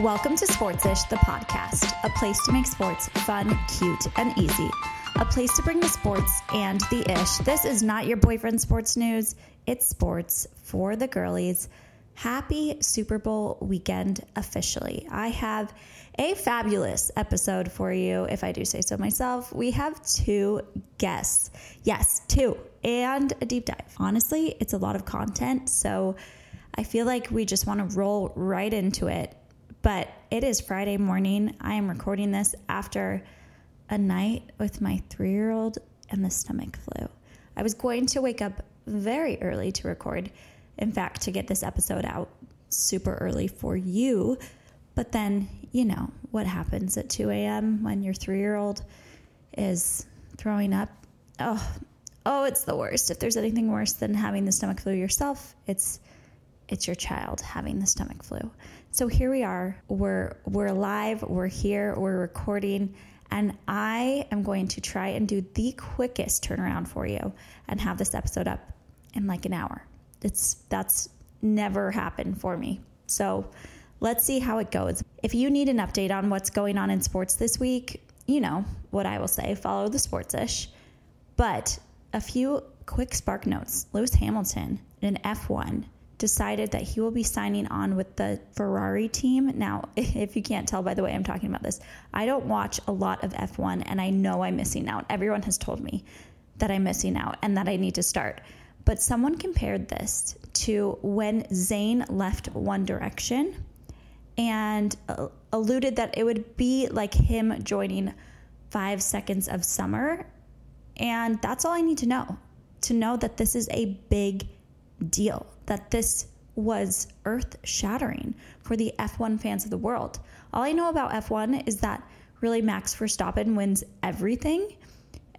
Welcome to Sports-ish, the podcast, a place to make sports fun, cute, and easy. A place to bring the sports and the ish. This is not your boyfriend's sports news. It's sports for the girlies. Happy Super Bowl weekend officially. I have a fabulous episode for you, if I do say so myself. We have two guests. Yes, two. And a deep dive. Honestly, it's a lot of content, so I feel like we just want to roll right into it. But it is Friday morning. I am recording this after a night with my 3-year-old and the stomach flu. I was going to wake up very early to record. In fact, to get this episode out super early for you. But then, you know, what happens at 2 a.m. when your 3-year-old is throwing up? Oh, it's the worst. If there's anything worse than having the stomach flu yourself, it's your child having the stomach flu. So here we are. We're live. We're here. We're recording. And I am going to try and do the quickest turnaround for you and have this episode up in like an hour. That's never happened for me. So let's see how it goes. If you need an update on what's going on in sports this week, you know what I will say, follow the sports-ish. But a few quick spark notes. Lewis Hamilton in F1 decided that he will be signing on with the Ferrari team. Now, if you can't tell by the way I'm talking about this, I don't watch a lot of F1 and I know I'm missing out. Everyone has told me that I'm missing out and that I need to start. But someone compared this to when Zayn left One Direction and alluded that it would be like him joining 5 Seconds of Summer. And that's all I need to know that this is a big deal, that this was earth-shattering for the F1 fans of the world. All I know about F1 is that really Max Verstappen wins everything.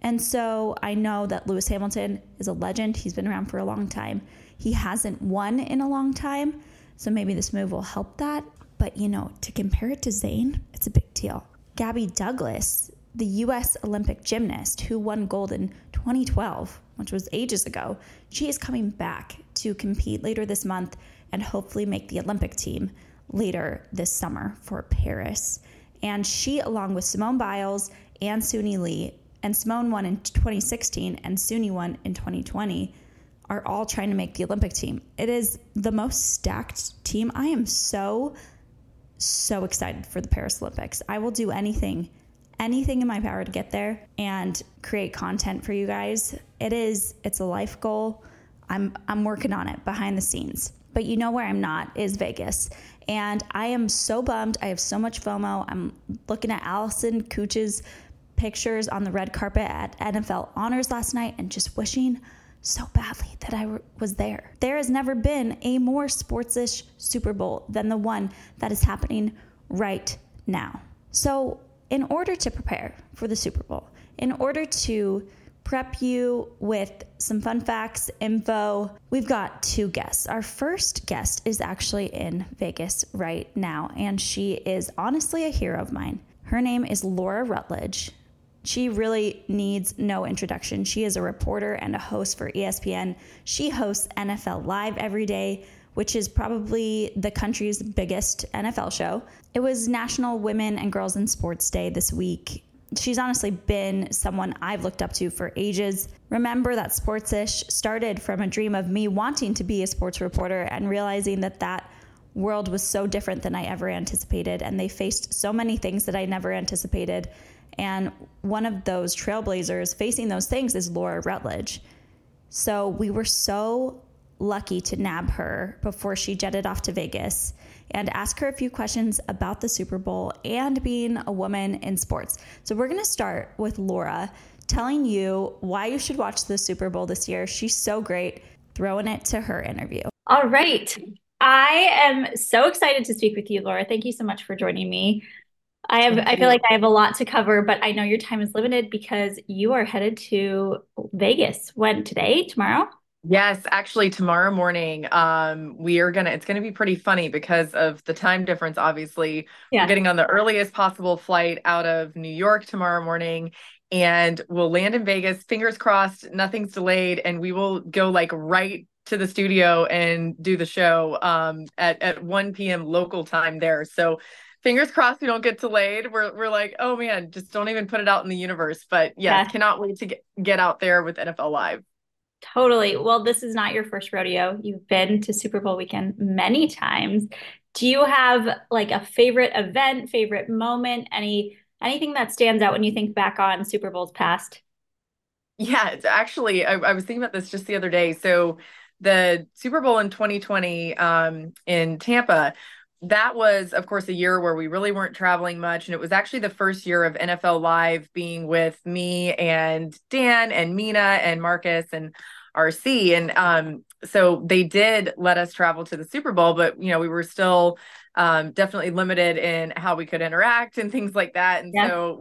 And so I know that Lewis Hamilton is a legend. He's been around for a long time. He hasn't won in a long time. So maybe this move will help that. But, you know, to compare it to Zayn, it's a big deal. Gabby Douglas, the U.S. Olympic gymnast who won gold in 2012, which was ages ago, she is coming back to compete later this month and hopefully make the Olympic team later this summer for Paris. And she, along with Simone Biles and Suni Lee, and Simone won in 2016 and Suni won in 2020, are all trying to make the Olympic team. It is the most stacked team. I am so excited for the Paris Olympics. I will do anything in my power to get there and create content for you guys. It's a life goal. I'm working on it behind the scenes. But you know where I'm not is Vegas. And I am so bummed. I have so much FOMO. I'm looking at Allison Cooch's pictures on the red carpet at NFL Honors last night and just wishing so badly that I was there. There has never been a more sports-ish Super Bowl than the one that is happening right now. So in order to prepare for the Super Bowl, in order to prep you with some fun facts, info, we've got two guests. Our first guest is actually in Vegas right now, and she is honestly a hero of mine. Her name is Laura Rutledge. She really needs no introduction. She is a reporter and a host for ESPN. She hosts NFL Live every day, which is probably the country's biggest NFL show. It was National Women and Girls in Sports Day this week. She's honestly been someone I've looked up to for ages. Remember that Sports-ish started from a dream of me wanting to be a sports reporter and realizing that world was so different than I ever anticipated, and they faced so many things that I never anticipated. And one of those trailblazers facing those things is Laura Rutledge. So we were so lucky to nab her before she jetted off to Vegas and ask her a few questions about the Super Bowl and being a woman in sports. So we're going to start with Laura telling you why you should watch the Super Bowl this year. She's so great. Throwing it to her interview. All right. I am so excited to speak with you, Laura. Thank you so much for joining me. I feel like I have a lot to cover, but I know your time is limited because you are headed to Vegas. When? Today? Tomorrow? Yes, actually tomorrow morning. It's going to be pretty funny because of the time difference, obviously. Yeah. We're getting on the earliest possible flight out of New York tomorrow morning, and we'll land in Vegas. Fingers crossed, nothing's delayed, and we will go like right to the studio and do the show at 1 p.m. local time there. So fingers crossed we don't get delayed. We're like, oh man, just don't even put it out in the universe. But yeah, cannot wait to get out there with NFL Live. Totally. Well, this is not your first rodeo. You've been to Super Bowl weekend many times. Do you have like a favorite event, favorite moment, anything that stands out when you think back on Super Bowls past? Yeah, it's actually, I was thinking about this just the other day. So the Super Bowl in 2020 in Tampa, that was, of course, a year where we really weren't traveling much. And it was actually the first year of NFL Live being with me and Dan and Mina and Marcus and RC. And so they did let us travel to the Super Bowl, but, you know, we were still definitely limited in how we could interact and things like that. And so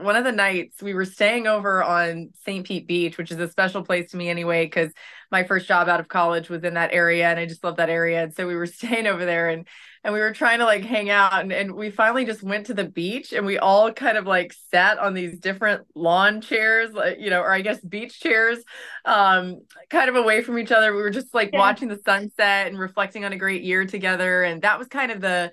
one of the nights we were staying over on St. Pete Beach, which is a special place to me anyway, because my first job out of college was in that area and I just love that area. And so we were staying over there and we were trying to like hang out and we finally just went to the beach and we all kind of like sat on these different lawn chairs, like, you know, or I guess beach chairs, kind of away from each other. We were just like watching the sunset and reflecting on a great year together. And that was kind of the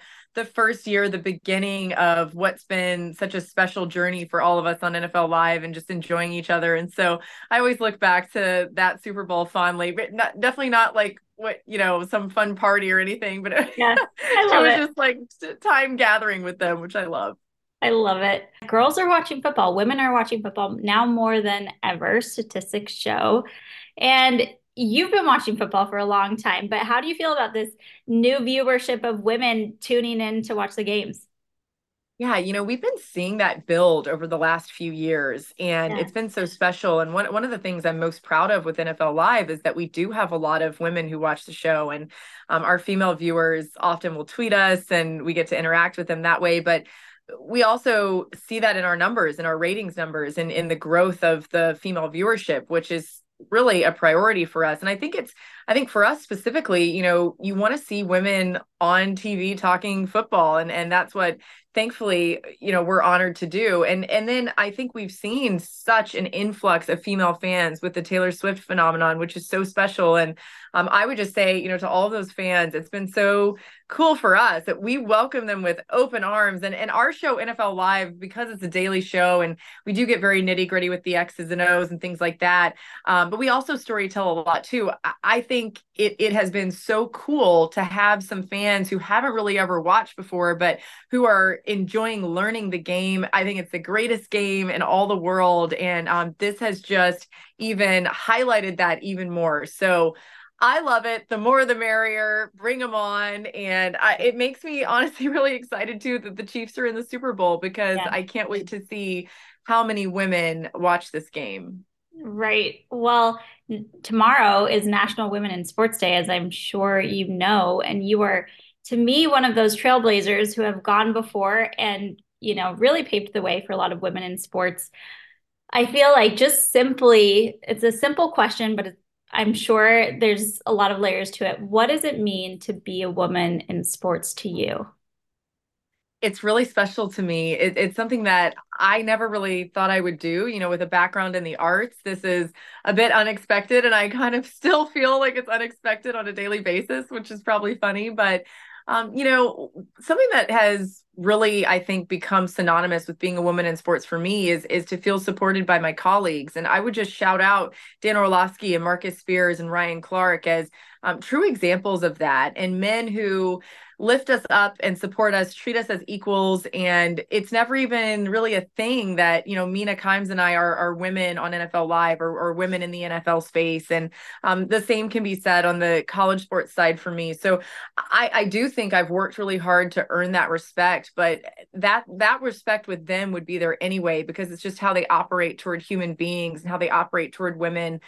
first year, the beginning of what's been such a special journey for all of us on NFL Live and just enjoying each other. And so I always look back to that Super Bowl fondly, but definitely not like what, you know, some fun party or anything, but it was just like time gathering with them, which I love. I love it. Girls are watching football. Women are watching football now more than ever, statistics show. And you've been watching football for a long time, but how do you feel about this new viewership of women tuning in to watch the games? Yeah, you know, we've been seeing that build over the last few years, and it's been so special. And one of the things I'm most proud of with NFL Live is that we do have a lot of women who watch the show, and our female viewers often will tweet us, and we get to interact with them that way. But we also see that in our numbers, in our ratings numbers, and in the growth of the female viewership, which is really a priority for us. And I think for us specifically, you know, you want to see women on TV talking football. And that's what, thankfully, you know, we're honored to do. And then I think we've seen such an influx of female fans with the Taylor Swift phenomenon, which is so special. And I would just say, you know, to all those fans, it's been so cool for us that we welcome them with open arms. And our show, NFL Live, because it's a daily show and we do get very nitty gritty with the X's and O's and things like that. But we also storytell a lot too. I think it has been so cool to have some fans who haven't really ever watched before, but who are enjoying learning the game. I think it's the greatest game in all the world. And this has just even highlighted that even more. So I love it. The more, the merrier. Bring them on. And it makes me honestly really excited too that the Chiefs are in the Super Bowl, because I can't wait to see how many women watch this game. Right. Well, tomorrow is National Women in Sports Day, as I'm sure you know, and you are, to me, one of those trailblazers who have gone before and, you know, really paved the way for a lot of women in sports. I feel like just simply, it's a simple question, but I'm sure there's a lot of layers to it. What does it mean to be a woman in sports to you? It's really special to me. It's something that I never really thought I would do, you know, with a background in the arts. This is a bit unexpected, and I kind of still feel like it's unexpected on a daily basis, which is probably funny. But, you know, something that has really, I think, become synonymous with being a woman in sports for me is to feel supported by my colleagues. And I would just shout out Dan Orlovsky and Marcus Spears and Ryan Clark as true examples of that, and men who lift us up and support us, treat us as equals. And it's never even really a thing that, you know, Mina Kimes and I are women on NFL Live or women in the NFL space. And the same can be said on the college sports side for me. So I do think I've worked really hard to earn that respect, but that respect with them would be there anyway, because it's just how they operate toward human beings and how they operate toward women.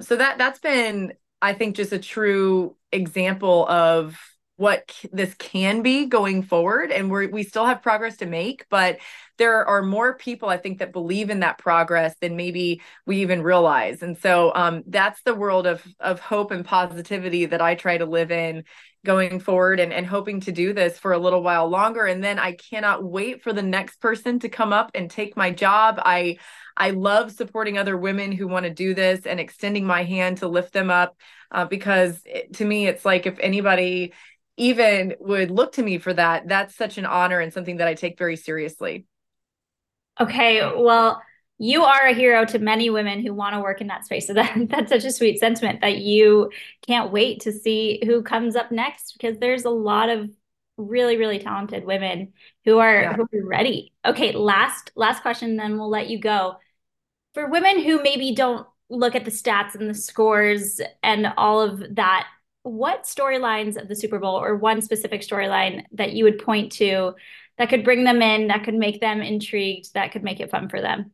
So that's been, I think, just a true example of what this can be going forward. And we still have progress to make, but there are more people, I think, that believe in that progress than maybe we even realize. And so that's the world of hope and positivity that I try to live in going forward, and hoping to do this for a little while longer. And then I cannot wait for the next person to come up and take my job. I love supporting other women who want to do this and extending my hand to lift them up, because to me, it's like if anybody even would look to me for that. That's such an honor and something that I take very seriously. Okay, well, you are a hero to many women who want to work in that space. So that's such a sweet sentiment that you can't wait to see who comes up next, because there's a lot of really, really talented women who are ready. Okay, last question, then we'll let you go. For women who maybe don't look at the stats and the scores and all of that, what storylines of the Super Bowl, or one specific storyline that you would point to that could bring them in, that could make them intrigued, that could make it fun for them?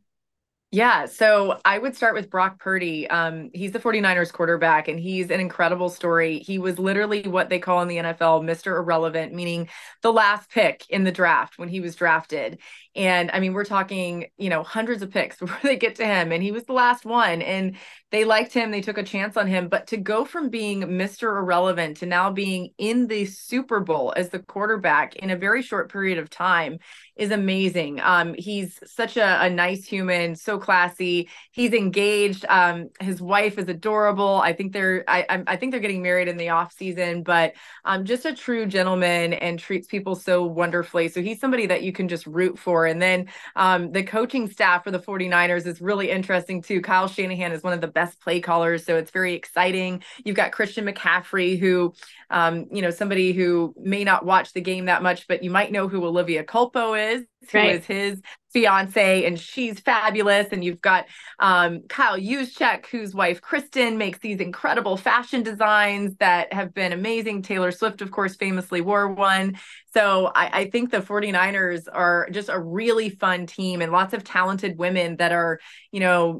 Yeah. So I would start with Brock Purdy. He's the 49ers quarterback, and he's an incredible story. He was literally what they call in the NFL, Mr. Irrelevant, meaning the last pick in the draft when he was drafted. And I mean, we're talking, hundreds of picks before they get to him. And he was the last one, and they liked him. They took a chance on him. But to go from being Mr. Irrelevant to now being in the Super Bowl as the quarterback in a very short period of time is amazing. He's such a nice human, so classy. He's engaged. His wife is adorable. I think they're getting married in the off season, but just a true gentleman and treats people so wonderfully. So he's somebody that you can just root for. And then the coaching staff for the 49ers is really interesting too. Kyle Shanahan is one of the best play callers, so it's very exciting. You've got Christian McCaffrey, who, somebody who may not watch the game that much, but you might know who Olivia Culpo is, right, who is his fiance, and she's fabulous. And you've got Kyle Juszczyk, whose wife Kristen makes these incredible fashion designs that have been amazing. Taylor Swift, of course, famously wore one. So I think the 49ers are just a really fun team, and lots of talented women that are,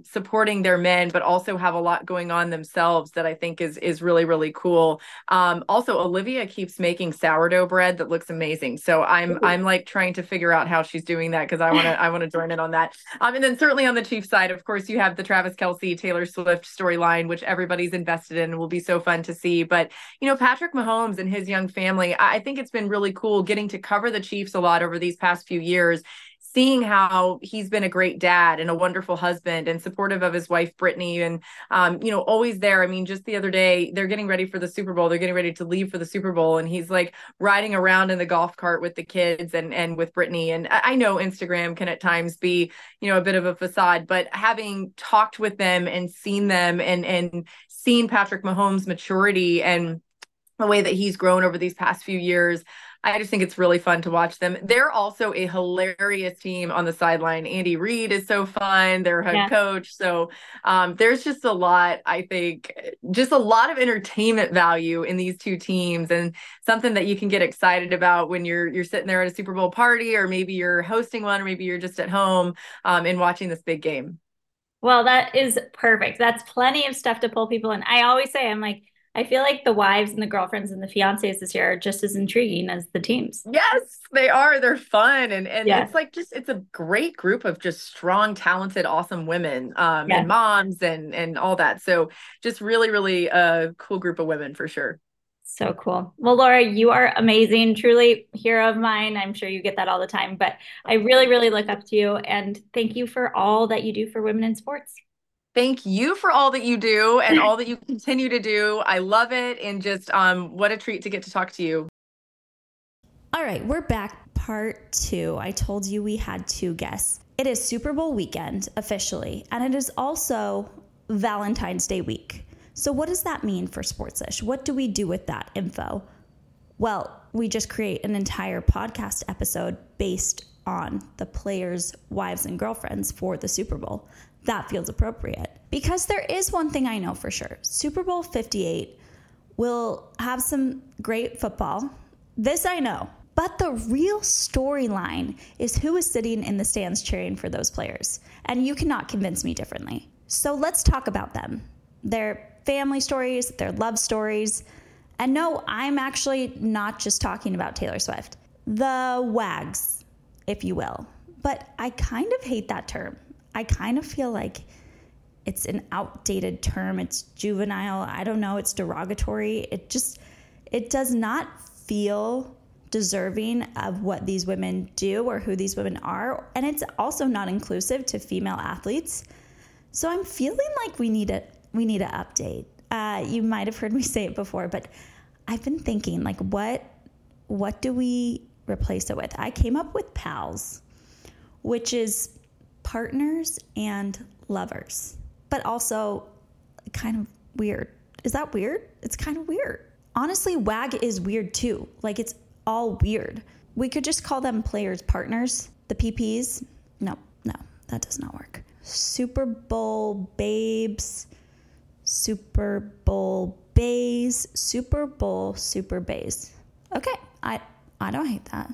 supporting their men, but also have a lot going on themselves that I think is really, really cool. Also, Olivia keeps making sourdough bread that looks amazing. So I'm like trying to figure out how she's doing that, because I want to join in on that. And then certainly on the Chiefs side, of course, you have the Travis Kelce, Taylor Swift storyline, which everybody's invested in and will be so fun to see. But, Patrick Mahomes and his young family, I think it's been really cool getting to cover the Chiefs a lot over these past few years, seeing how he's been a great dad and a wonderful husband and supportive of his wife, Brittany, and, always there. I mean, just the other day, they're getting ready for the Super Bowl. They're getting ready to leave for the Super Bowl, and he's like riding around in the golf cart with the kids and with Brittany. And I know Instagram can at times be, a bit of a facade, but having talked with them and seen them and seen Patrick Mahomes' maturity and the way that he's grown over these past few years, I just think it's really fun to watch them. They're also a hilarious team on the sideline. Andy Reid is so fun. Their head coach. So there's just a lot, I think, just a lot of entertainment value in these two teams, and something that you can get excited about when you're sitting there at a Super Bowl party, or maybe you're hosting one, or maybe you're just at home and watching this big game. Well, that is perfect. That's plenty of stuff to pull people in. I always say, I'm like, I feel like the wives and the girlfriends and the fiancés this year are just as intriguing as the teams. Yes, they are. They're fun. And it's like it's a great group of just strong, talented, awesome women and moms and all that. So just really, really a cool group of women for sure. So cool. Well, Laura, you are amazing. Truly hero of mine. I'm sure you get that all the time, but I really, really look up to you, and thank you for all that you do for women in sports. Thank you for all that you do and all that you continue to do. I love it. And just what a treat to get to talk to you. All right, we're back. Part two. I told you we had two guests. It is Super Bowl weekend officially, and it is also Valentine's Day week. So what does that mean for Sports-ish? What do we do with that info? Well, we just create an entire podcast episode based on the players' wives and girlfriends for the Super Bowl. That feels appropriate, because there is one thing I know for sure. Super Bowl 58 will have some great football. This I know. But the real storyline is who is sitting in the stands cheering for those players. And you cannot convince me differently. So let's talk about them. Their family stories, their love stories. And no, I'm actually not just talking about Taylor Swift. The WAGs, if you will. But I kind of hate that term. I kind of feel like it's an outdated term. It's juvenile. I don't know. It's derogatory. It does not feel deserving of what these women do or who these women are. And it's also not inclusive to female athletes. So I'm feeling like we need an update. You might've heard me say it before, but I've been thinking, like, what what do we replace it with? I came up with pals, which is partners and lovers, but also kind of weird. Is that weird? It's kind of weird. Honestly, WAG is weird too. Like, it's all weird. We could just call them players partners, the PPs. No, that does not work. Super Bowl babes, Super Bowl bays, Super Bowl super bays. Okay, I don't hate that.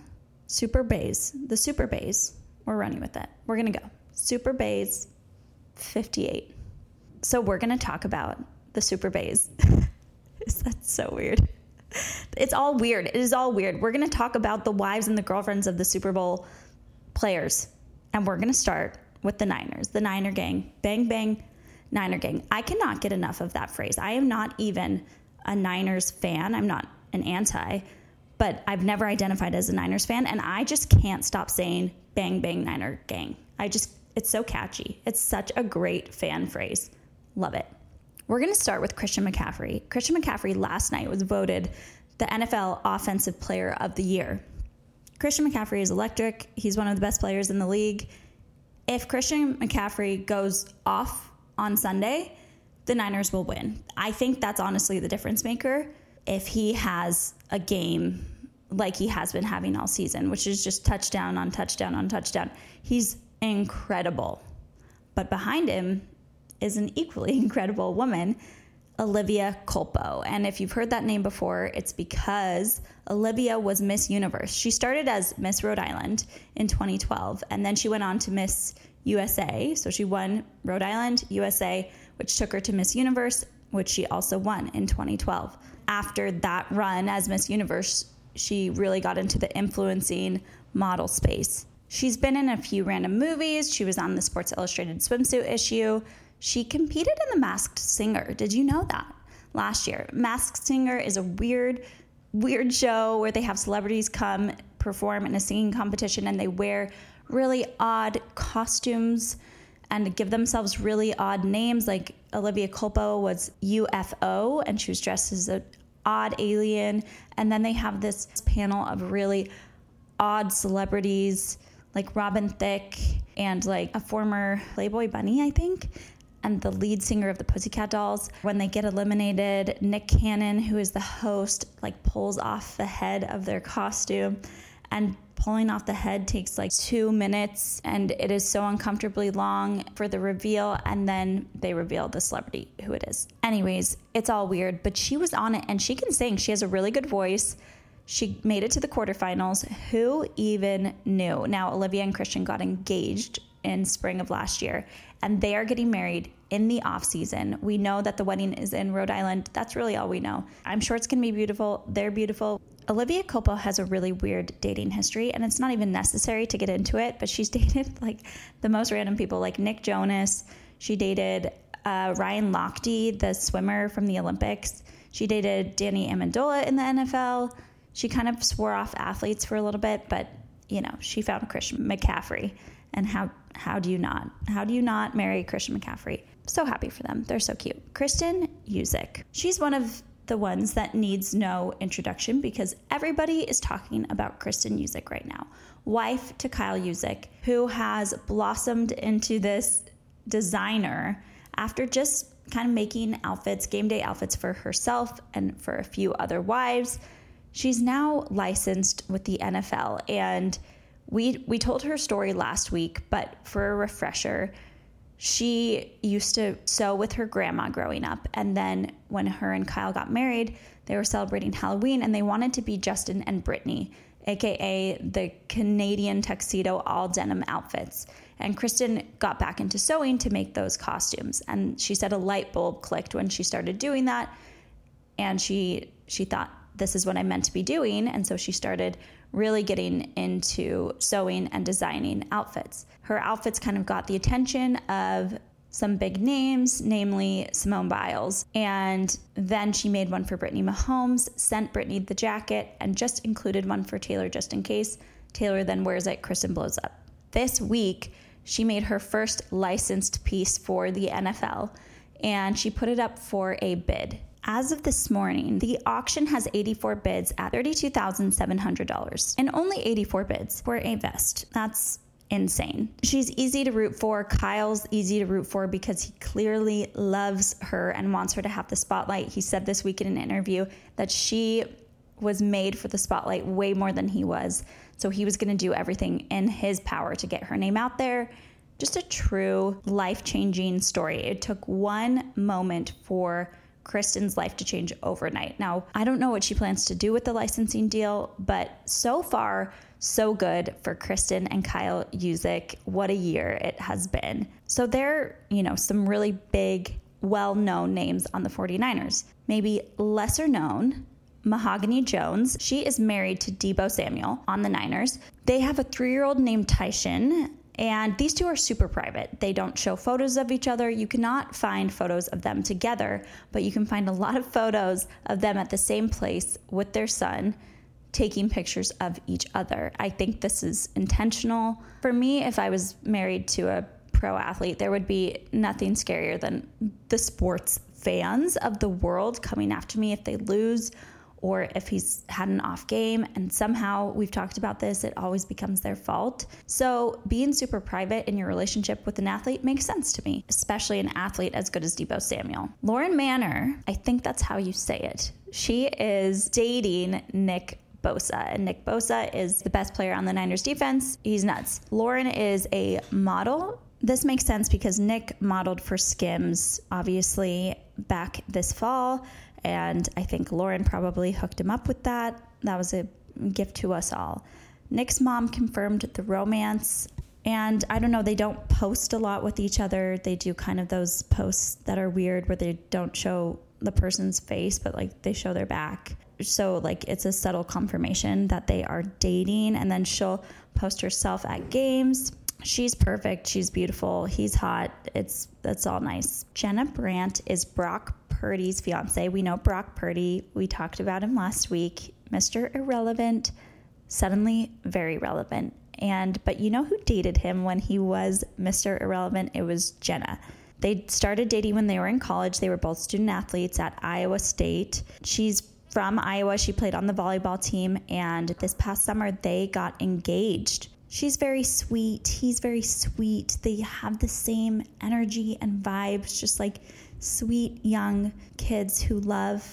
Super bays, the super bays. We're running with it. We're going to go. Super bays 58. So we're going to talk about the super bays. That's so weird. It's all weird. It is all weird. We're going to talk about the wives and the girlfriends of the Super Bowl players. And we're going to start with the Niners, the Niner gang. Bang, bang, Niner gang. I cannot get enough of that phrase. I am not even a Niners fan. I'm not an anti, but I've never identified as a Niners fan. And I just can't stop saying bang, bang, Niner gang. It's so catchy. It's such a great fan phrase. Love it. We're going to start with Christian McCaffrey. Christian McCaffrey last night was voted the NFL Offensive Player of the Year. Christian McCaffrey is electric. He's one of the best players in the league. If Christian McCaffrey goes off on Sunday, the Niners will win. I think that's honestly the difference maker. If he has a game like he has been having all season, which is just touchdown on touchdown on touchdown, he's incredible. But behind him is an equally incredible woman, Olivia Culpo. And if you've heard that name before, it's because Olivia was Miss Universe. She started as Miss Rhode Island in 2012, and then she went on to Miss USA. So she won Rhode Island, USA, which took her to Miss Universe, which she also won in 2012. After that run as Miss Universe, she really got into the influencing model space. She's been in a few random movies. She was on the Sports Illustrated swimsuit issue. She competed in The Masked Singer. Did you know that? Last year. Masked Singer is a weird, weird show where they have celebrities come perform in a singing competition, and they wear really odd costumes and give themselves really odd names. Like Olivia Culpo was UFO, and she was dressed as an odd alien. And then they have this panel of really odd celebrities like Robin Thicke and like a former Playboy bunny, I think, and the lead singer of the Pussycat Dolls. When they get eliminated, Nick Cannon, who is the host, like pulls off the head of their costume, and pulling off the head takes like 2 minutes, and it is so uncomfortably long for the reveal, and then they reveal the celebrity who it is. Anyways, it's all weird, but she was on it, and she can sing. She has a really good voice. She made it to the quarterfinals. Who even knew? Now, Olivia and Christian got engaged in spring of last year, and they are getting married in the off season. We know that the wedding is in Rhode Island. That's really all we know. I'm sure it's going to be beautiful. They're beautiful. Olivia Culpo has a really weird dating history, and it's not even necessary to get into it, but she's dated like the most random people, like Nick Jonas. She dated Ryan Lochte, the swimmer from the Olympics. She dated Danny Amendola in the NFL. She kind of swore off athletes for a little bit, but, you know, she found Christian McCaffrey. And how do you not? How do you not marry Christian McCaffrey? So happy for them. They're so cute. Kristen Juszczyk. She's one of the ones that needs no introduction because everybody is talking about Kristen Juszczyk right now. Wife to Kyle Juszczyk, who has blossomed into this designer after just kind of making outfits, game day outfits for herself and for a few other wives. She's now licensed with the NFL, and we told her story last week, but for a refresher, she used to sew with her grandma growing up, and then when her and Kyle got married, they were celebrating Halloween, and they wanted to be Justin and Brittany, aka the Canadian tuxedo all denim outfits. And Kristen got back into sewing to make those costumes, and she said a light bulb clicked when she started doing that, and she thought, this is what I meant to be doing. And so she started really getting into sewing and designing outfits. Her outfits kind of got the attention of some big names, namely Simone Biles. And then she made one for Brittany Mahomes, sent Brittany the jacket, and just included one for Taylor just in case. Taylor then wears it, Kristen blows up. This week, she made her first licensed piece for the NFL, and she put it up for a bid. As of this morning, the auction has 84 bids at $32,700 and only 84 bids for a vest. That's insane. She's easy to root for. Kyle's easy to root for because he clearly loves her and wants her to have the spotlight. He said this week in an interview that she was made for the spotlight way more than he was. So he was going to do everything in his power to get her name out there. Just a true life-changing story. It took one moment for Kristen's life to change overnight. Now, I don't know what she plans to do with the licensing deal, but so far, so good for Kristen and Kyle Juszczyk. What a year it has been. So they're, some really big, well-known names on the 49ers. Maybe lesser known, Mahogany Jones. She is married to Deebo Samuel on the Niners. They have a 3-year-old named Tyshawn. And these two are super private. They don't show photos of each other. You cannot find photos of them together, but you can find a lot of photos of them at the same place with their son, taking pictures of each other. I think this is intentional. For me, if I was married to a pro athlete, there would be nothing scarier than the sports fans of the world coming after me if they lose or if he's had an off game, and somehow, we've talked about this, it always becomes their fault. So being super private in your relationship with an athlete makes sense to me, especially an athlete as good as Deebo Samuel. Lauren Manner, I think that's how you say it. She is dating Nick Bosa, and Nick Bosa is the best player on the Niners defense. He's nuts. Lauren is a model. This makes sense because Nick modeled for Skims, obviously, back this fall. And I think Lauren probably hooked him up with that. That was a gift to us all. Nick's mom confirmed the romance. And I don't know, they don't post a lot with each other. They do kind of those posts that are weird where they don't show the person's face, but they show their back. So it's a subtle confirmation that they are dating. And then she'll post herself at games. She's perfect. She's beautiful. He's hot. That's all nice. Jenna Brandt is Brock Purdy's fiance. We know Brock Purdy. We talked about him last week. Mr. Irrelevant, suddenly very relevant. But you know who dated him when he was Mr. Irrelevant? It was Jenna. They started dating when they were in college. They were both student athletes at Iowa State. She's from Iowa. She played on the volleyball team, and this past summer they got engaged. She's very sweet. He's very sweet. They have the same energy and vibes, just like sweet young kids who love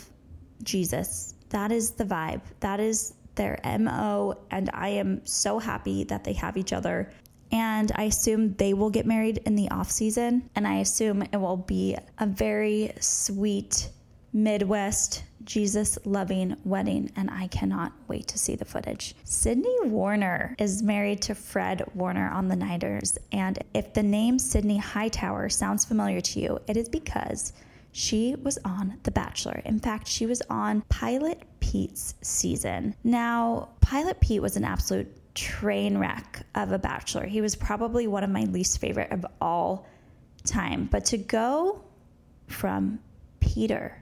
Jesus. That is the vibe. That is their MO. And I am so happy that they have each other. And I assume they will get married in the off season. And I assume it will be a very sweet Midwest Jesus-loving wedding, and I cannot wait to see the footage. Sydney Warner is married to Fred Warner on the Niners, and if the name Sydney Hightower sounds familiar to you, it is because she was on The Bachelor. In fact, she was on Pilot Pete's season. Now, Pilot Pete was an absolute train wreck of a bachelor. He was probably one of my least favorite of all time, but to go from Peter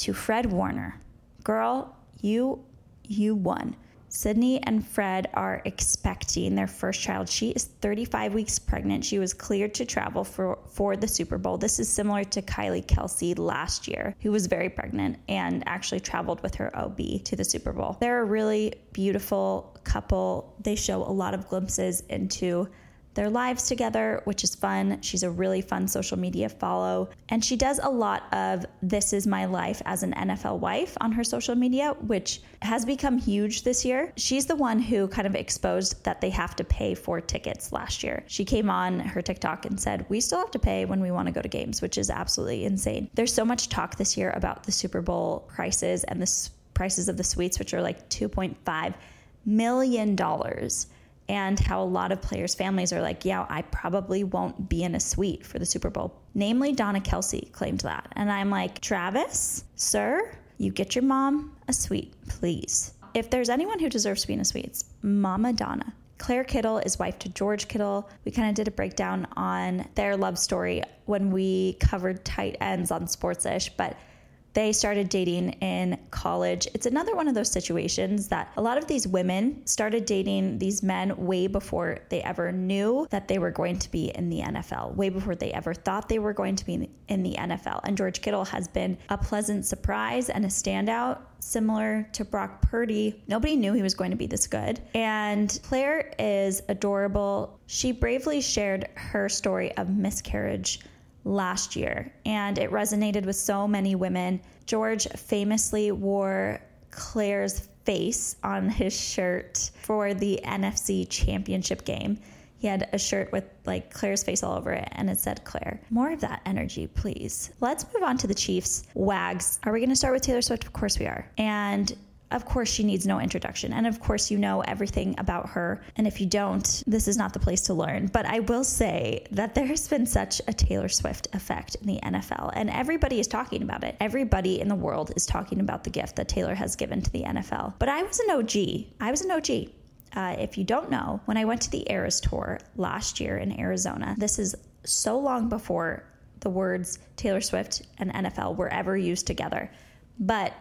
to Fred Warner. Girl, you won. Sydney and Fred are expecting their first child. She is 35 weeks pregnant. She was cleared to travel for the Super Bowl. This is similar to Kylie Kelsey last year, who was very pregnant and actually traveled with her OB to the Super Bowl. They're a really beautiful couple. They show a lot of glimpses into their lives together, which is fun. She's a really fun social media follow. And she does a lot of "This is my life as an NFL wife" on her social media, which has become huge this year. She's the one who kind of exposed that they have to pay for tickets last year. She came on her TikTok and said, "We still have to pay when we want to go to games," which is absolutely insane. There's so much talk this year about the Super Bowl prices and the prices of the suites, which are like $2.5 million. And how a lot of players' families are like, yeah, I probably won't be in a suite for the Super Bowl. Namely, Donna Kelsey claimed that. And I'm like, Travis, sir, you get your mom a suite, please. If there's anyone who deserves to be in a suite, it's Mama Donna. Claire Kittle is wife to George Kittle. We kind of did a breakdown on their love story when we covered tight ends on Sports-ish, but They started dating in college. It's another one of those situations that a lot of these women started dating these men way before they ever knew that they were going to be in the NFL, way before they ever thought they were going to be in the NFL. And George Kittle has been a pleasant surprise and a standout, similar to Brock Purdy. Nobody knew he was going to be this good. And Claire is adorable. She bravely shared her story of miscarriage last year, and it resonated with so many women. George famously wore Claire's face on his shirt for the NFC Championship game. He had a shirt with like Claire's face all over it, and it said, "Claire, more of that energy, please." Let's move on to the Chiefs. Wags. Are we going to start with Taylor Swift? Of course we are. And of course, she needs no introduction. And of course, you know everything about her. And if you don't, this is not the place to learn. But I will say that there has been such a Taylor Swift effect in the NFL. And everybody is talking about it. Everybody in the world is talking about the gift that Taylor has given to the NFL. But I was an OG. If you don't know, when I went to the Eras Tour last year in Arizona, this is so long before the words Taylor Swift and NFL were ever used together. But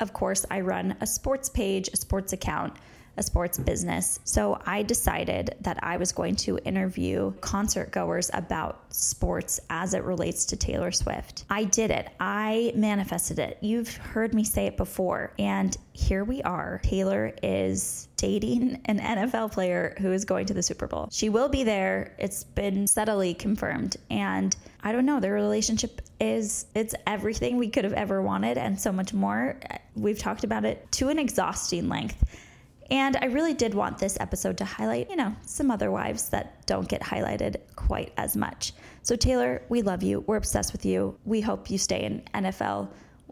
of course, I run a sports page, a sports account, a sports business. So I decided that I was going to interview concert goers about sports as it relates to Taylor Swift. I did it. I manifested it. You've heard me say it before. And here we are. Taylor is dating an NFL player who is going to the Super Bowl. She will be there. It's been subtly confirmed. And I don't know, their relationship is, it's everything we could have ever wanted and so much more. We've talked about it to an exhausting length. And I really did want this episode to highlight, you know, some other wives that don't get highlighted quite as much. So Taylor, we love you. We're obsessed with you. We hope you stay in NFL,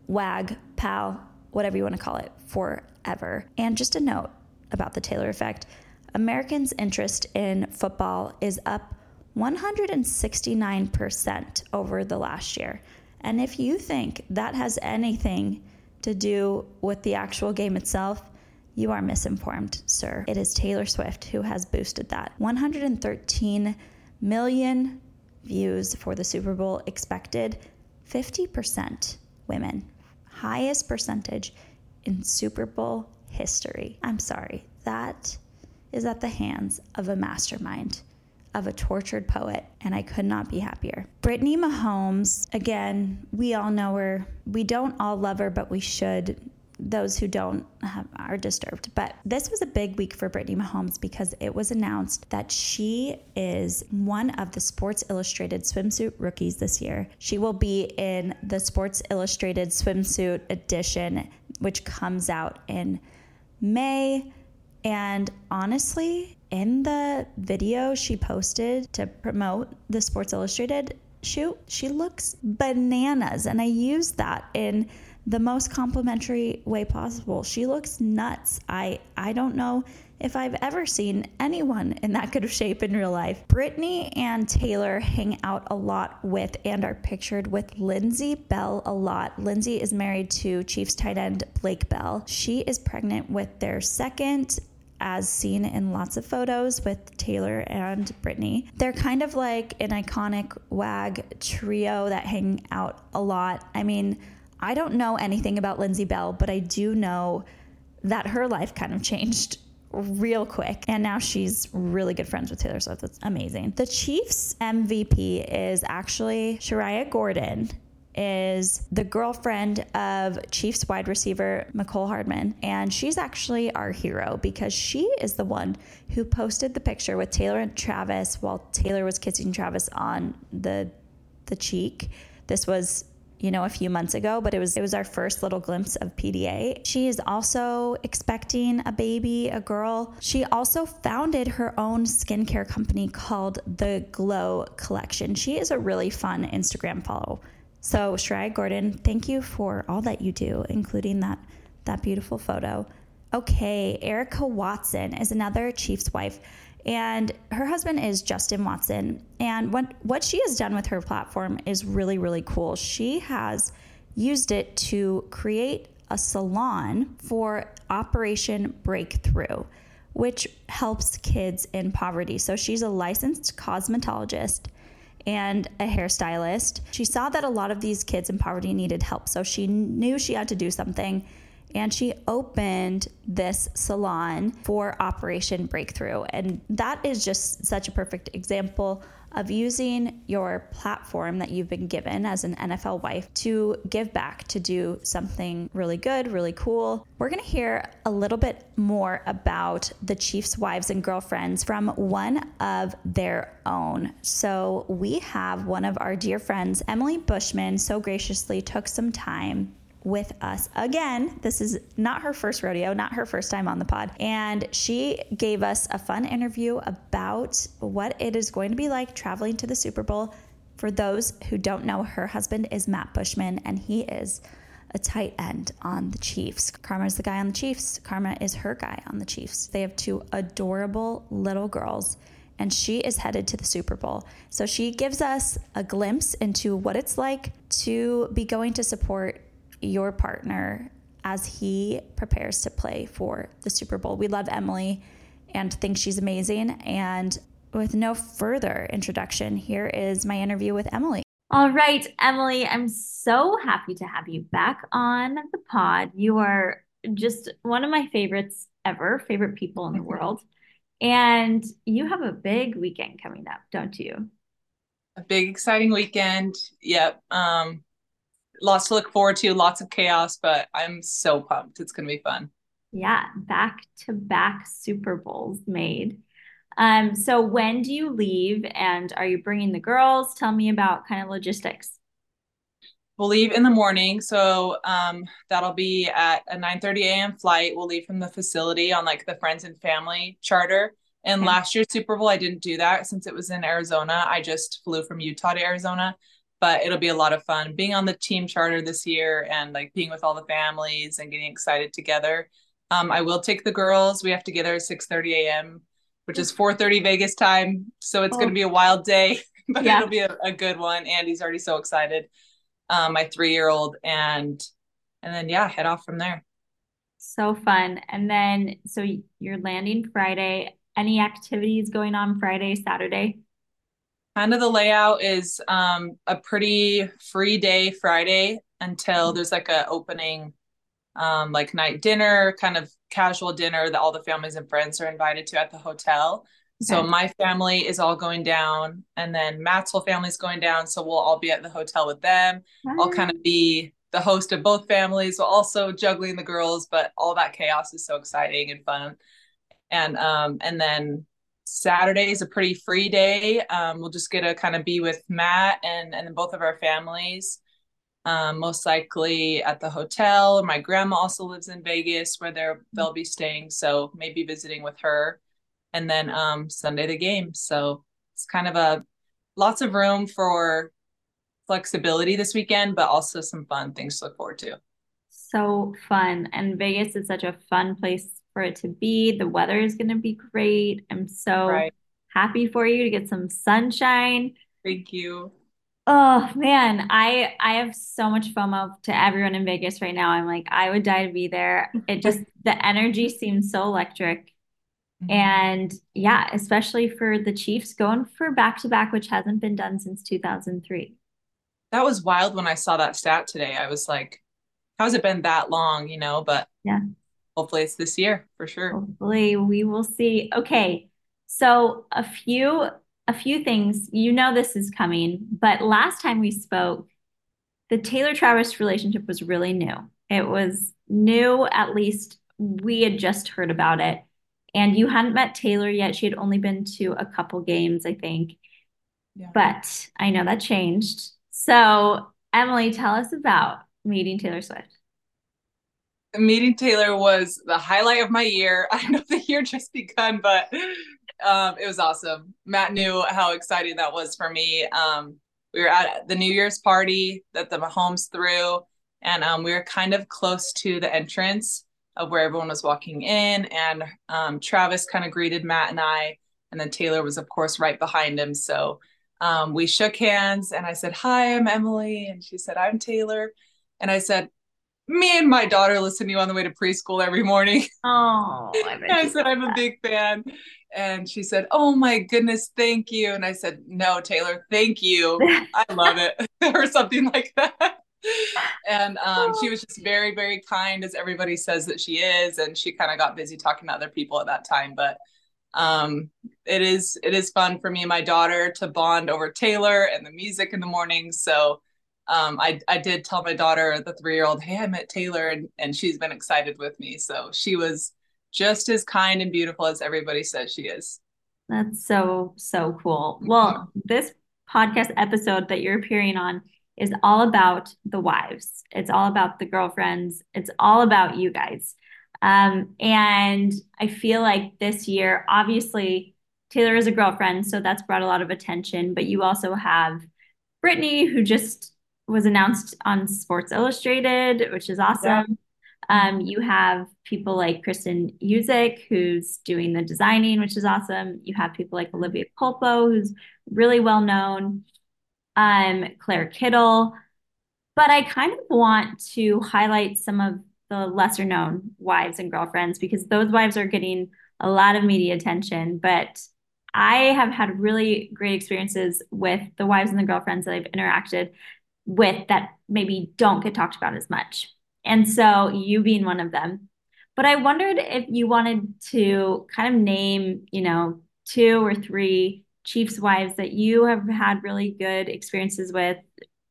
WAG, pal, whatever you want to call it, forever. And just a note about the Taylor effect. Americans' interest in football is up 169% over the last year. And if you think that has anything to do with the actual game itself, you are misinformed, sir. It is Taylor Swift who has boosted that. 113 million views for the Super Bowl expected. 50% women. Highest percentage in Super Bowl history. I'm sorry. That is at the hands of a mastermind, of a tortured poet, and I could not be happier. Brittany Mahomes, again, we all know her. We don't all love her, but we should. Those who don't are disturbed. But this was a big week for Brittany Mahomes because it was announced that she is one of the Sports Illustrated swimsuit rookies this year. She will be in the Sports Illustrated swimsuit edition, which comes out in May. And honestly, in the video she posted to promote the Sports Illustrated shoot, she looks bananas. And I use that in the most complimentary way possible. She looks nuts. I don't know if I've ever seen anyone in that good of shape in real life. Brittany and Taylor hang out a lot with and are pictured with Lindsay Bell a lot. Lindsay is married to Chiefs tight end Blake Bell. She is pregnant with their second, as seen in lots of photos with Taylor and Brittany. They're kind of like an iconic WAG trio that hang out a lot. I mean, I don't know anything about Lindsay Bell, but I do know that her life kind of changed real quick. And now she's really good friends with Taylor Swift. That's amazing. The Chiefs MVP is actually Shariah Gordon, is the girlfriend of Chiefs wide receiver Mecole Hardman. And she's actually our hero because she is the one who posted the picture with Taylor and Travis while Taylor was kissing Travis on the cheek. This was, you know, a few months ago, but it was our first little glimpse of PDA. She is also expecting a baby, a girl. She also founded her own skincare company called The Glow Collection. She is a really fun Instagram follow. So Shariah Gordon, thank you for all that you do, including that beautiful photo. Okay, Erica Watson is another Chiefs wife. And her husband is Justin Watson. And what she has done with her platform is really, really cool. She has used it to create a salon for Operation Breakthrough, which helps kids in poverty. So she's a licensed cosmetologist and a hairstylist. She saw that a lot of these kids in poverty needed help, so she knew she had to do something, and she opened this salon for Operation Breakthrough. And that is just such a perfect example of using your platform that you've been given as an NFL wife to give back, to do something really good, really cool. We're going to hear a little bit more about the Chiefs' wives and girlfriends from one of their own. So we have one of our dear friends, Emily Bushman, so graciously took some time with us again. This is not her first rodeo, not her first time on the pod. And she gave us a fun interview about what it is going to be like traveling to the Super Bowl. For those who don't know, her husband is Matt Bushman, and he is a tight end on the Chiefs. Karma is the guy on the Chiefs. Karma is her guy on the Chiefs. They have two adorable little girls, and she is headed to the Super Bowl. So she gives us a glimpse into what it's like to be going to support your partner as he prepares to play for the Super Bowl. We love Emily and think she's amazing. And with no further introduction, here is my interview with Emily. All right, Emily, I'm so happy to have you back on the pod. You are just one of my favorites ever, favorite people in the world. And you have a big weekend coming up, don't you? A big, exciting weekend. Yep. Lots to look forward to, lots of chaos, but I'm so pumped. It's going to be fun. Yeah, back-to-back Super Bowls made. So when do you leave, and are you bringing the girls? Tell me about kind of logistics. We'll leave in the morning, so that'll be at a 9:30 a.m. flight. We'll leave from the facility on like the friends and family charter. And last year's Super Bowl, I didn't do that since it was in Arizona. I just flew from Utah to Arizona. But it'll be a lot of fun being on the team charter this year and like being with all the families and getting excited together. I will take the girls. We have to get there at 6:30 a.m., which is 4:30 Vegas time. So it's going to be a wild day, but it'll be a good one. Andy's already so excited. My 3-year-old and then, head off from there. So fun. And then, so you're landing Friday. Any activities going on Friday, Saturday? Kind of the layout is a pretty free day Friday until there's like a opening like night dinner, kind of casual dinner that all the families and friends are invited to at the hotel. So my family is all going down, and then Matt's whole family's going down. So we'll all be at the hotel with them. Hi. I'll kind of be the host of both families while also juggling the girls, but all that chaos is so exciting and fun. And then Saturday is a pretty free day. We'll just get to kind of be with Matt and both of our families, most likely at the hotel. My grandma also lives in Vegas where they'll be staying, so maybe visiting with her. And then Sunday the game. So it's kind of lots of room for flexibility this weekend, but also some fun things to look forward to. So fun. And Vegas is such a fun place for it to be. The weather is going to be great. I'm so happy for you to get some sunshine. Thank you. Oh man, I have so much FOMO to everyone in Vegas right now. I'm like, I would die to be there. It just, the energy seems so electric. Mm-hmm. And yeah, especially for the Chiefs going for back-to-back, which hasn't been done since 2003. That was wild when I saw that stat today. I was like, how's it been that long, you know? But yeah. Hopefully it's this year for sure. Hopefully we will see. Okay. So a few things, you know, this is coming, but last time we spoke, the Taylor Travis relationship was really new. It was new. At least we had just heard about it, and you hadn't met Taylor yet. She had only been to a couple games, I think, but I know that changed. So Emily, tell us about meeting Taylor Swift. Meeting Taylor was the highlight of my year. I know the year just begun, but it was awesome. Matt knew how exciting that was for me. We were at the New Year's party that the Mahomes threw, and we were kind of close to the entrance of where everyone was walking in, and Travis kind of greeted Matt and I, and then Taylor was, of course, right behind him. So we shook hands, and I said, "Hi, I'm Emily," and she said, "I'm Taylor," and I said, me and my daughter listen to you on the way to preschool every morning. Oh, I said, I'm a big fan. And she said, oh my goodness, thank you. And I said, no, Taylor, thank you. I love it. Or something like that. And she was just very, very kind, as everybody says that she is. And she kind of got busy talking to other people at that time. But it is fun for me and my daughter to bond over Taylor and the music in the morning. So I did tell my daughter, the 3-year-old, hey, I met Taylor, and she's been excited with me. So she was just as kind and beautiful as everybody says she is. That's so, so cool. Well, this podcast episode that you're appearing on is all about the wives. It's all about the girlfriends. It's all about you guys. And I feel like this year, obviously, Taylor is a girlfriend, so that's brought a lot of attention. But you also have Brittany, who just was announced on Sports Illustrated, which is awesome. Yeah. You have people like Kristen Juszczyk, who's doing the designing, which is awesome. You have people like Olivia Culpo, who's really well known. Claire Kittle. But I kind of want to highlight some of the lesser known wives and girlfriends, because those wives are getting a lot of media attention. But I have had really great experiences with the wives and the girlfriends that I've interacted with that maybe don't get talked about as much. And so you being one of them. But I wondered if you wanted to kind of name, you know, 2 or 3 Chiefs wives that you have had really good experiences with,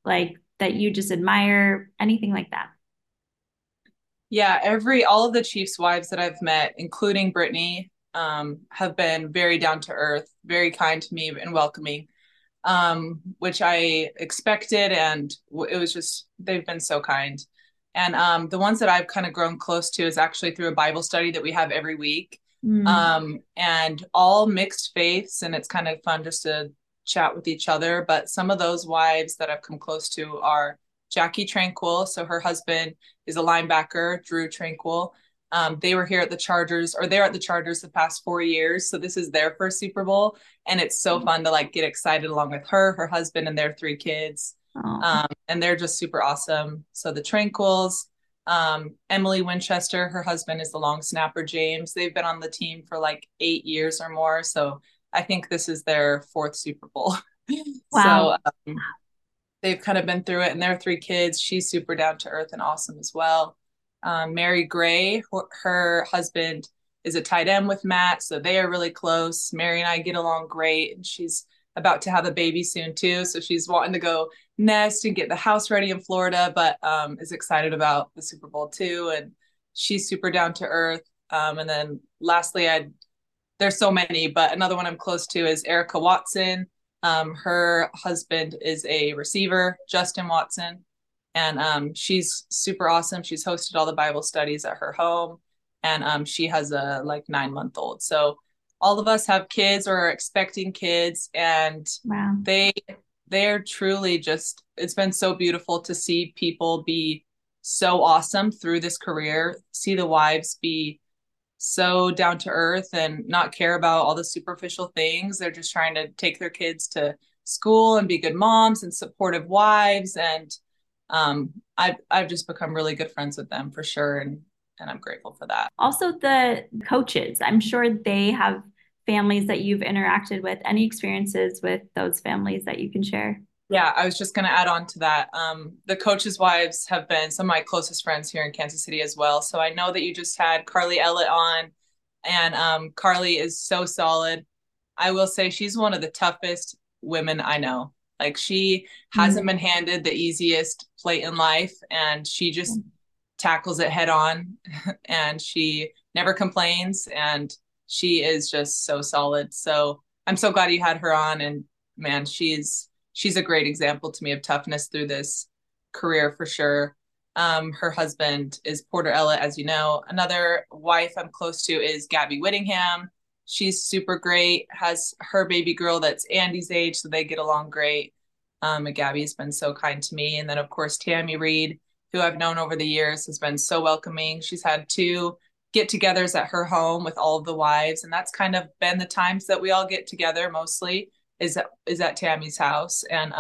like that you just admire, anything like that. Yeah, all of the Chiefs wives that I've met, including Brittany, have been very down to earth, very kind to me and welcoming, which I expected. And it was just, they've been so kind. And the ones that I've kind of grown close to is actually through a Bible study that we have every week. Mm-hmm. And all mixed faiths. And it's kind of fun just to chat with each other. But some of those wives that I've come close to are Jackie Tranquill. So her husband is a linebacker, Drew Tranquill. They were here at the Chargers, or they're at the Chargers the past 4 years. So this is their first Super Bowl. And it's so fun to like get excited along with her husband and their 3 kids. And they're just super awesome. So the Tranquills, Emily Winchester, her husband is the long snapper, James. They've been on the team for like 8 years or more. So I think this is their 4th Super Bowl. Wow. So they've kind of been through it, and their 3 kids. She's super down to earth and awesome as well. Mary Gray, her husband is a tight end with Matt. So they are really close. Mary and I get along great, and she's about to have a baby soon too. So she's wanting to go nest and get the house ready in Florida, but is excited about the Super Bowl too. And she's super down to earth. And then lastly, there's so many, but another one I'm close to is Erica Watson. Her husband is a receiver, Justin Watson. And she's super awesome. She's hosted all the Bible studies at her home. And she has a 9-month-old. So all of us have kids or are expecting kids, and wow. They're truly just, it's been so beautiful to see people be so awesome through this career, see the wives be so down to earth and not care about all the superficial things. They're just trying to take their kids to school and be good moms and supportive wives. And I've just become really good friends with them for sure. And I'm grateful for that. Also the coaches, I'm sure they have families that you've interacted with. Any experiences with those families that you can share? Yeah, I was just going to add on to that. The coaches' wives have been some of my closest friends here in Kansas City as well. So I know that you just had Carly Ellett on, and Carly is so solid. I will say she's one of the toughest women I know. Like she hasn't been handed the easiest plate in life, and she just tackles it head on, and she never complains, and she is just so solid. So I'm so glad you had her on, and man, she's a great example to me of toughness through this career for sure. Her husband is Porter Ellett, as you know. Another wife I'm close to is Gabby Whittingham. She's super great, has her baby girl that's Andy's age, so they get along great. And Gabby's been so kind to me. And then of course, Tammy Reed, who I've known over the years, has been so welcoming. She's had 2 get-togethers at her home with all of the wives. And that's kind of been the times that we all get together mostly is at Tammy's house. And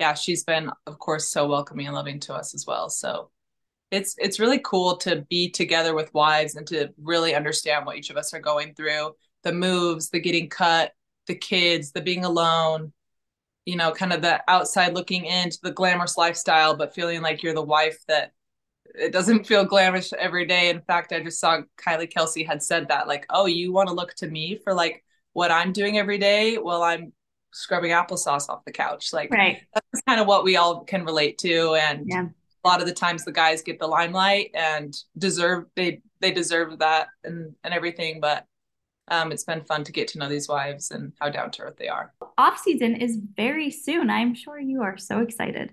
yeah, she's been, of course, so welcoming and loving to us as well. So It's really cool to be together with wives and to really understand what each of us are going through, the moves, the getting cut, the kids, the being alone, you know, kind of the outside looking into the glamorous lifestyle, but feeling like you're the wife that it doesn't feel glamorous every day. In fact, I just saw Kylie Kelsey had said that, like, oh, you want to look to me for like what I'm doing every day while I'm scrubbing applesauce off the couch. Like, right. That's kind of what we all can relate to. And yeah. A lot of the times the guys get the limelight and deserve that and everything. But it's been fun to get to know these wives and how down to earth they are. Off season is very soon. I'm sure you are so excited.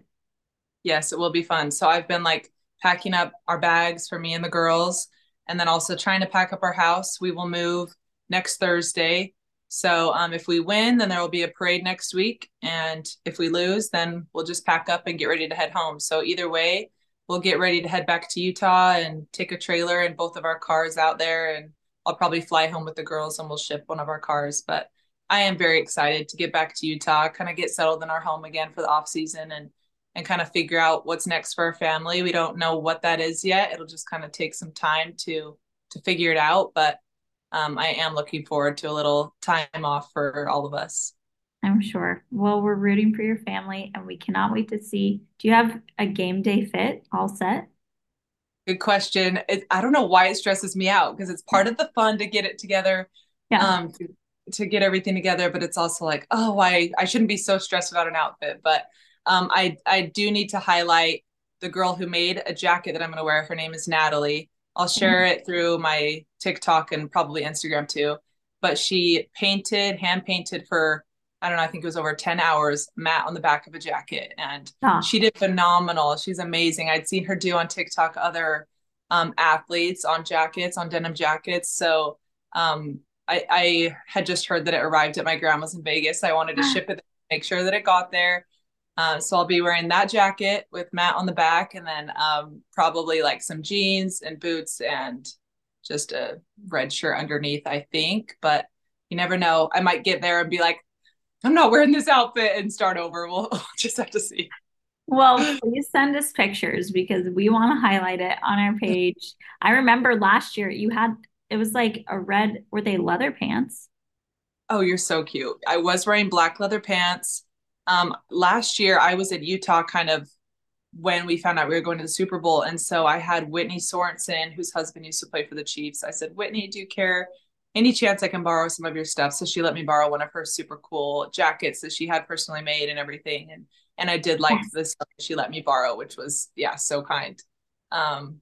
Yes, it will be fun. So I've been like packing up our bags for me and the girls, and then also trying to pack up our house. We will move next Thursday. So if we win, then there will be a parade next week. And if we lose, then we'll just pack up and get ready to head home. So either way, we'll get ready to head back to Utah and take a trailer and both of our cars out there. And I'll probably fly home with the girls and we'll ship one of our cars. But I am very excited to get back to Utah, kind of get settled in our home again for the off season and kind of figure out what's next for our family. We don't know what that is yet. It'll just kind of take some time to figure it out. But I am looking forward to a little time off for all of us. I'm sure. Well, we're rooting for your family and we cannot wait to see. Do you have a game day fit all set? Good question. I don't know why it stresses me out because it's part of the fun to get it together, to get everything together. But it's also like, oh, I shouldn't be so stressed about an outfit. But I do need to highlight the girl who made a jacket that I'm going to wear. Her name is Natalie. I'll share it through my TikTok and probably Instagram too. But she hand painted for, I don't know, I think it was over 10 hours, matte on the back of a jacket. And she did phenomenal. She's amazing. I'd seen her do on TikTok other athletes on jackets, on denim jackets. So I had just heard that it arrived at my grandma's in Vegas. I wanted to ship it, make sure that it got there. So I'll be wearing that jacket with Matt on the back and then probably like some jeans and boots and just a red shirt underneath, I think. But you never know. I might get there and be like, I'm not wearing this outfit and start over. We'll just have to see. Well, please send us pictures because we want to highlight it on our page. I remember last year it was like a red, were they leather pants? Oh, you're so cute. I was wearing black leather pants. Last year I was in Utah kind of when we found out we were going to the Super Bowl. And so I had Whitney Sorensen, whose husband used to play for the Chiefs. I said, Whitney, do you care any chance I can borrow some of your stuff? So she let me borrow one of her super cool jackets that she had personally made and everything. And I did like the stuff that she let me borrow, which was, so kind. Well,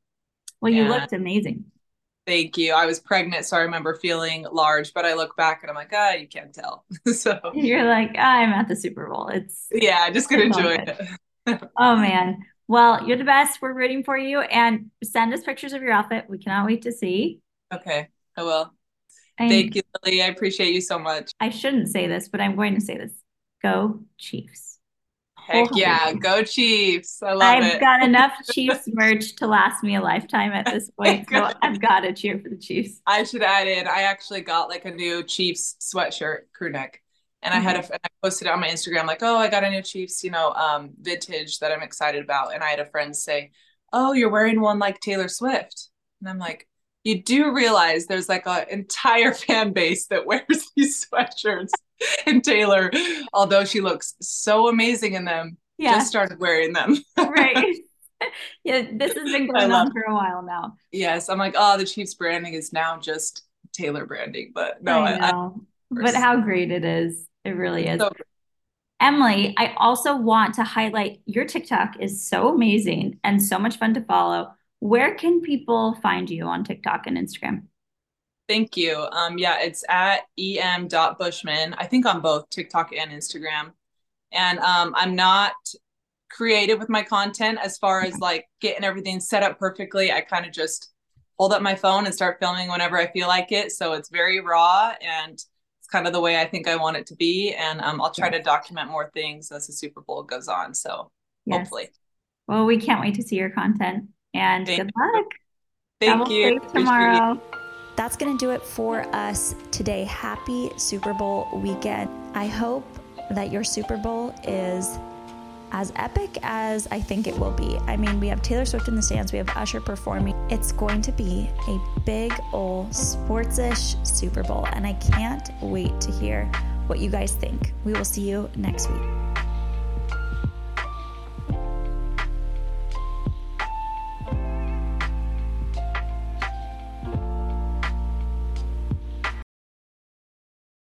you looked amazing. Thank you. I was pregnant, so I remember feeling large, but I look back and I'm like, you can't tell. So you're like, I'm at the Super Bowl. I just could enjoy it. Oh man. Well, you're the best. We're rooting for you and send us pictures of your outfit. We cannot wait to see. Okay. I will. Thank you, Lily. I appreciate you so much. I shouldn't say this, but I'm going to say this. Go Chiefs. Heck yeah. Go Chiefs. I love it. I've got enough Chiefs merch to last me a lifetime at this point. So I've got to cheer for the Chiefs. I should add in, I actually got like a new Chiefs sweatshirt, crew neck. And I posted it on my Instagram, like, I got a new Chiefs, vintage that I'm excited about. And I had a friend say, oh, you're wearing one like Taylor Swift. And I'm like, you do realize there's like an entire fan base that wears these sweatshirts. And Taylor, although she looks so amazing in them, just started wearing them. Right. Yeah, this has been going on for a while now. Yes. I'm like, the Chiefs branding is now just Taylor branding. But no, I know. But how great it is. It really is. So Emily, I also want to highlight your TikTok is so amazing and so much fun to follow. Where can people find you on TikTok and Instagram? Thank you. It's at em.bushman, I think on both TikTok and Instagram. And I'm not creative with my content as far as like getting everything set up perfectly. I kind of just hold up my phone and start filming whenever I feel like it. So it's very raw and it's kind of the way I think I want it to be. And I'll try to document more things as the Super Bowl goes on. So hopefully. Well, we can't wait to see your content. And good luck. Thank you. Tomorrow. That's going to do it for us today. Happy Super Bowl weekend. I hope that your Super Bowl is as epic as I think it will be. I mean, we have Taylor Swift in the stands, we have Usher performing. It's going to be a big ol' sports-ish Super Bowl, and I can't wait to hear what you guys think. We will see you next week.